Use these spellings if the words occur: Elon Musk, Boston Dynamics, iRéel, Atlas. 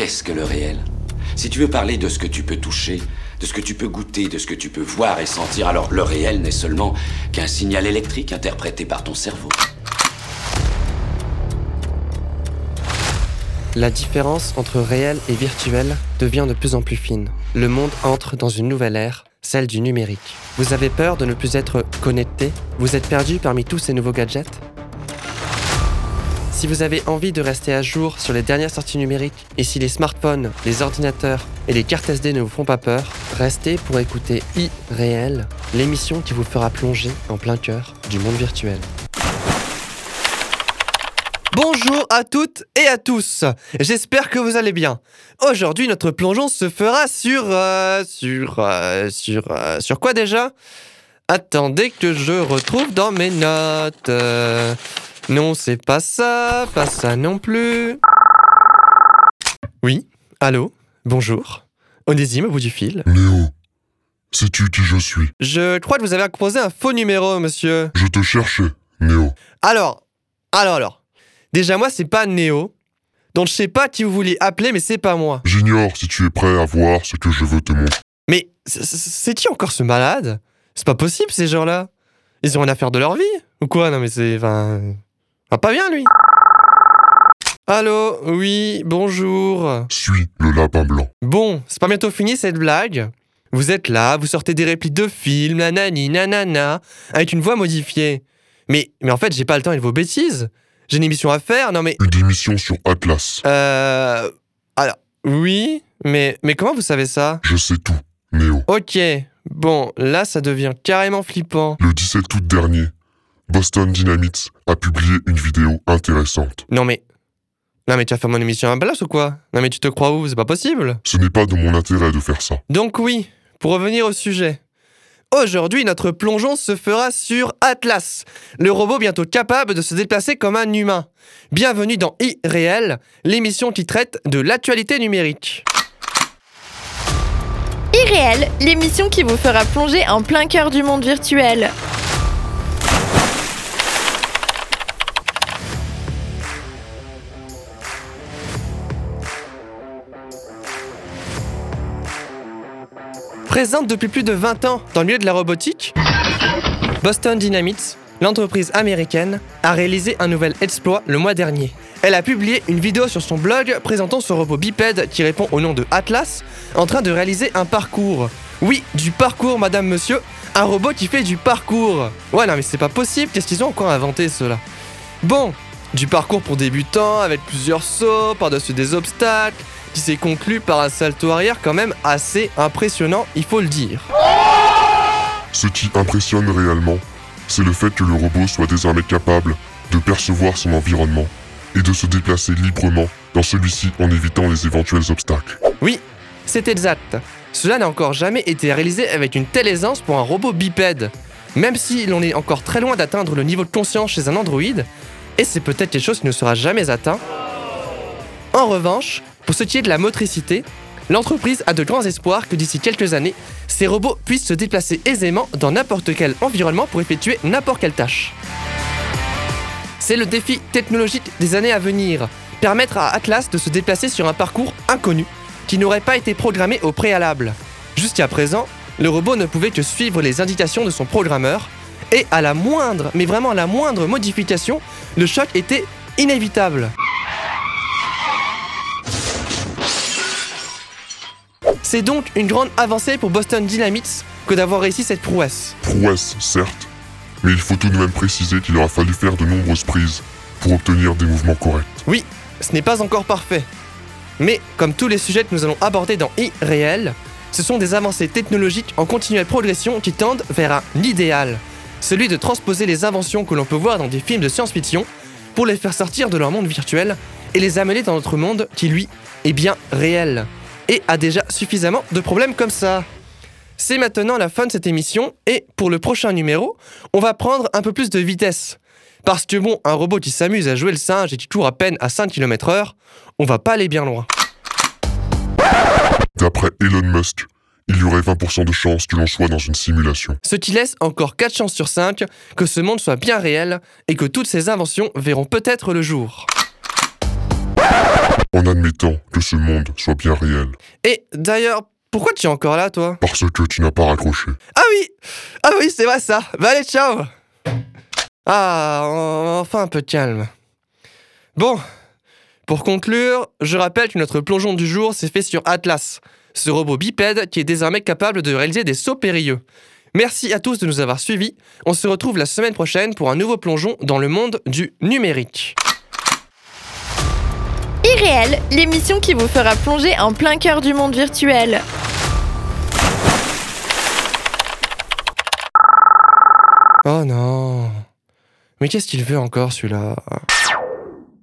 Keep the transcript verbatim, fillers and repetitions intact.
Qu'est-ce que le réel ? Si tu veux parler de ce que tu peux toucher, de ce que tu peux goûter, de ce que tu peux voir et sentir, alors le réel n'est seulement qu'un signal électrique interprété par ton cerveau. La différence entre réel et virtuel devient de plus en plus fine. Le monde entre dans une nouvelle ère, celle du numérique. Vous avez peur de ne plus être connecté ? Vous êtes perdu parmi tous ces nouveaux gadgets ? Si vous avez envie de rester à jour sur les dernières sorties numériques, et si les smartphones, les ordinateurs et les cartes S D ne vous font pas peur, restez pour écouter iRéel, l'émission qui vous fera plonger en plein cœur du monde virtuel. Bonjour à toutes et à tous, j'espère que vous allez bien. Aujourd'hui, notre plongeon se fera sur... Euh, sur... Euh, sur... Euh, sur quoi déjà ? Attendez que je retrouve dans mes notes... Euh... Non, c'est pas ça, pas ça non plus. Oui, allô, bonjour. Onésime au bout du fil. Néo, sais-tu qui je suis ? Je crois que vous avez composé un faux numéro, monsieur. Je te cherchais, Néo. Alors, alors, alors. Déjà, moi, c'est pas Néo. Donc, je sais pas qui vous vouliez appeler, mais c'est pas moi. J'ignore si tu es prêt à voir ce que je veux te montrer. Mais c'est, c'est qui encore ce malade ? C'est pas possible, ces gens-là. Ils ont rien à faire de leur vie, ou quoi ? Non, mais c'est... enfin... Ah, pas bien, lui. Allô, oui, bonjour. Suis le lapin blanc. Bon, c'est pas bientôt fini cette blague ? Vous êtes là, vous sortez des répliques de films, nanani, nanana, avec une voix modifiée. Mais, mais en fait, j'ai pas le temps et vos bêtises. J'ai une émission à faire, non mais... Une émission sur Atlas. Euh... Alors, oui, mais, mais comment vous savez ça ? Je sais tout, Néo. Ok, bon, là, ça devient carrément flippant. Le dix-sept août dernier, Boston Dynamics a publié une vidéo intéressante. Non mais... Non mais tu vas faire mon émission à ma place ou quoi ? Non mais tu te crois où ? C'est pas possible ! Ce n'est pas de mon intérêt de faire ça. Donc oui, pour revenir au sujet. Aujourd'hui, notre plongeon se fera sur Atlas, le robot bientôt capable de se déplacer comme un humain. Bienvenue dans iRéel, l'émission qui traite de l'actualité numérique. iRéel, l'émission qui vous fera plonger en plein cœur du monde virtuel. Présente depuis plus de vingt ans dans le milieu de la robotique, Boston Dynamics, l'entreprise américaine, a réalisé un nouvel exploit le mois dernier. Elle a publié une vidéo sur son blog présentant ce robot bipède qui répond au nom de Atlas, en train de réaliser un parcours. Oui, du parcours, madame, monsieur, un robot qui fait du parcours. Ouais, non mais c'est pas possible, qu'est-ce qu'ils ont encore inventé, ceux-là ? Bon, du parcours pour débutants, avec plusieurs sauts, par-dessus des obstacles... qui s'est conclu par un salto arrière quand même assez impressionnant, il faut le dire. Ce qui impressionne réellement, c'est le fait que le robot soit désormais capable de percevoir son environnement et de se déplacer librement dans celui-ci en évitant les éventuels obstacles. Oui, c'est exact. Cela n'a encore jamais été réalisé avec une telle aisance pour un robot bipède. Même si l'on est encore très loin d'atteindre le niveau de conscience chez un androïde, et c'est peut-être quelque chose qui ne sera jamais atteint. En revanche, pour ce qui est de la motricité, l'entreprise a de grands espoirs que d'ici quelques années, ces robots puissent se déplacer aisément dans n'importe quel environnement pour effectuer n'importe quelle tâche. C'est le défi technologique des années à venir, permettre à Atlas de se déplacer sur un parcours inconnu qui n'aurait pas été programmé au préalable. Jusqu'à présent, le robot ne pouvait que suivre les indications de son programmeur et à la moindre, mais vraiment à la moindre modification, le choc était inévitable. C'est donc une grande avancée pour Boston Dynamics que d'avoir réussi cette prouesse. Prouesse, certes, mais il faut tout de même préciser qu'il aura fallu faire de nombreuses prises pour obtenir des mouvements corrects. Oui, ce n'est pas encore parfait. Mais comme tous les sujets que nous allons aborder dans iRéel, ce sont des avancées technologiques en continuelle progression qui tendent vers un idéal, celui de transposer les inventions que l'on peut voir dans des films de science-fiction pour les faire sortir de leur monde virtuel et les amener dans notre monde qui, lui, est bien réel. Et a déjà suffisamment de problèmes comme ça. C'est maintenant la fin de cette émission, et pour le prochain numéro, on va prendre un peu plus de vitesse. Parce que bon, un robot qui s'amuse à jouer le singe et qui court à peine à cinq kilomètres heure, on va pas aller bien loin. D'après Elon Musk, il y aurait vingt pour cent de chances que l'on soit dans une simulation. Ce qui laisse encore quatre chances sur cinq que ce monde soit bien réel, et que toutes ces inventions verront peut-être le jour. En admettant que ce monde soit bien réel. Et d'ailleurs, pourquoi tu es encore là, toi ? Parce que tu n'as pas raccroché. Ah oui ! Ah oui, c'est vrai ça ! Bah allez, ciao ! Ah, enfin un peu de calme. Bon, pour conclure, je rappelle que notre plongeon du jour s'est fait sur Atlas, ce robot bipède qui est désormais capable de réaliser des sauts périlleux. Merci à tous de nous avoir suivis. On se retrouve la semaine prochaine pour un nouveau plongeon dans le monde du numérique. iRéel, l'émission qui vous fera plonger en plein cœur du monde virtuel. Oh non. Mais qu'est-ce qu'il veut encore celui-là ?